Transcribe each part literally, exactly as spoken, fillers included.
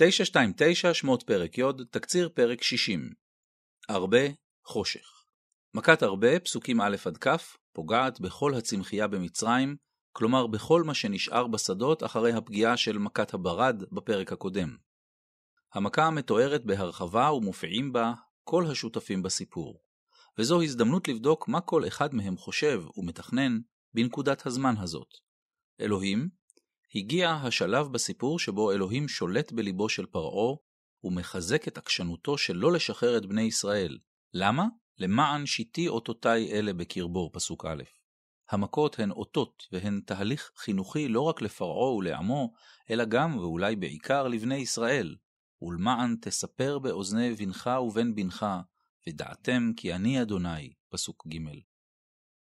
תשע שתיים תשע שמות פרק י' תקציר פרק שישים. הרבה חושך. מכת הרבה פסוקים א' עד כ' פוגעת בכל הצמחייה במצרים, כלומר בכל מה שנשאר בשדות אחרי הפגיעה של מכת הברד בפרק הקודם. המכה מתוארת בהרחבה ומופיעים בה כל השותפים בסיפור, וזו הזדמנות לבדוק מה כל אחד מהם חושב ומתכנן בנקודת הזמן הזאת. אלוהים, הגיע השלב בסיפור שבו אלוהים שולט בליבו של פרעה ומחזק את עקשנותו שלא לשחרר את בני ישראל. למה? למען שיטי אותותיי אלה בקרבו, פסוק א'. המכות הן אותות והן תהליך חינוכי לא רק לפרעה ולעמו, אלא גם ואולי בעיקר לבני ישראל. ולמען תספר באוזני בנך ובן בנך, ודעתם כי אני אדוני, פסוק ג'.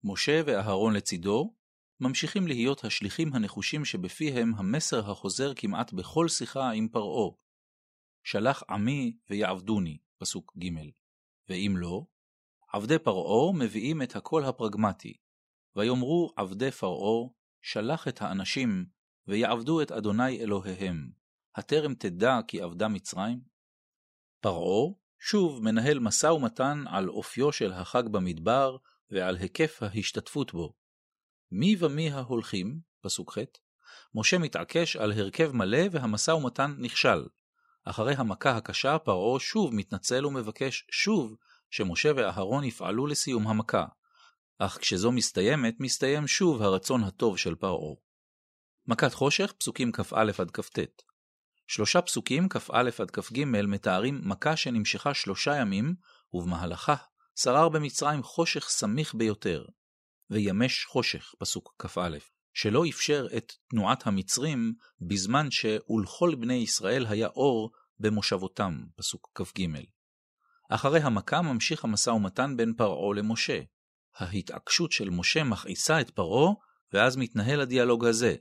משה ואהרון לצידו, ממשיכים להיות השליחים הנחושים שבפיהם המסר החוזר כמעט בכל שיחה עם פרעה. שלח עמי ויעבדוני, פסוק ג'. ואם לא, עבדי פרעה מביאים את הקול הפרגמטי. ויאמרו עבדי פרעה, שלח את האנשים ויעבדו את אדוני אלוהיהם. הטרם תדע כי עבדה מצרים. פרעה שוב מנהל משא ומתן על אופיו של החג במדבר ועל היקף ההשתתפות בו. מי ומי ההולכים, פסוק ח'. משה מתעקש על הרכב מלא והמשא ומתן נכשל. אחרי המכה הקשה פרעה שוב מתנצל ומבקש שוב שמשה ואהרון יפעלו לסיום המכה. אך כשזו מסתיימת, מסתיים שוב הרצון הטוב של פרעה. מכת חושך, פסוקים כ"א עד כ"ט. שלושה פסוקים כ"א עד כ"ג מתארים מכה שנמשכה שלושה ימים, ובמהלכה שרר במצרים חושך סמיך ביותר. וימש חושך, פסוק כ"א, שלא אפשר את תנועת המצרים בזמן שאולכל בני ישראל היה אור במושבותם, פסוק כ"ג. אחרי המכה ממשיך המשא ומתן בין פרעה למשה. ההתעקשות של משה מכעיסה את פרעה, ואז מתנהל הדיאלוג הזה.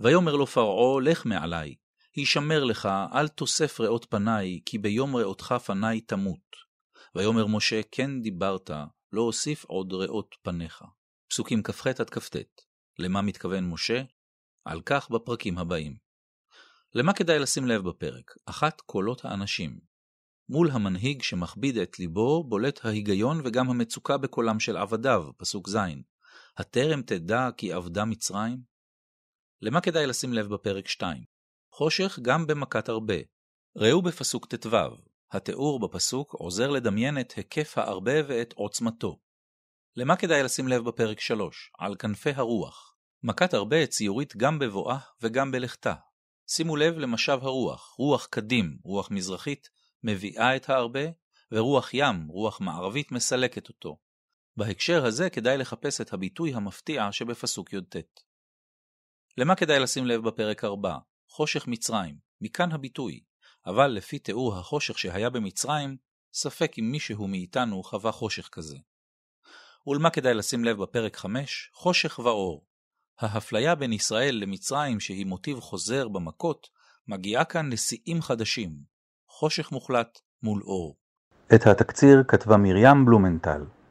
ויאמר לו פרעה, לך מעלי, הישמר לך, אל תוסף ראות פניי, כי ביום ראותך פניי תמות. ויאמר משה, כן דיברת, לא הוסיף עוד ראות פניך. פסוקים כ"ח עד כ"ט. למה מתכוון משה? על כך בפרקים הבאים. למה כדאי לשים לב בפרק? אחת, קולות האנשים. מול המנהיג שמכביד את ליבו, בולט ההיגיון וגם המצוקה בקולם של עבדיו, פסוק ז'. הטרם תדע כי עבדה מצרים. למה כדאי לשים לב בפרק שתיים? חושך גם במכת הרבה. ראו בפסוק ט"ו. התיאור בפסוק עוזר לדמיין את היקף ההרבה ואת עוצמתו. למה כדאי לשים לב בפרק שלוש? על כנפי הרוח. מכת הרבה ציורית גם בבואה וגם בלכתה. שימו לב למשב הרוח, רוח קדים, רוח מזרחית, מביאה את ההרבה, ורוח ים, רוח מערבית, מסלקת אותו. בהקשר הזה כדאי לחפש את הביטוי המפתיע שבפסוק י"ט. למה כדאי לשים לב בפרק ארבע? חושך מצרים, מכאן הביטוי. אבל לפי תיאור החושך שהיה במצרים, ספק אם מישהו מאיתנו חווה חושך כזה. ולמה כדאי לשים לב בפרק חמש? חושך ואור. ההפליה בין ישראל למצרים שהיא מוטיב חוזר במכות, מגיעה כאן לשיאים חדשים. חושך מוחלט מול אור. את התקציר כתבה מרים בלומנטל.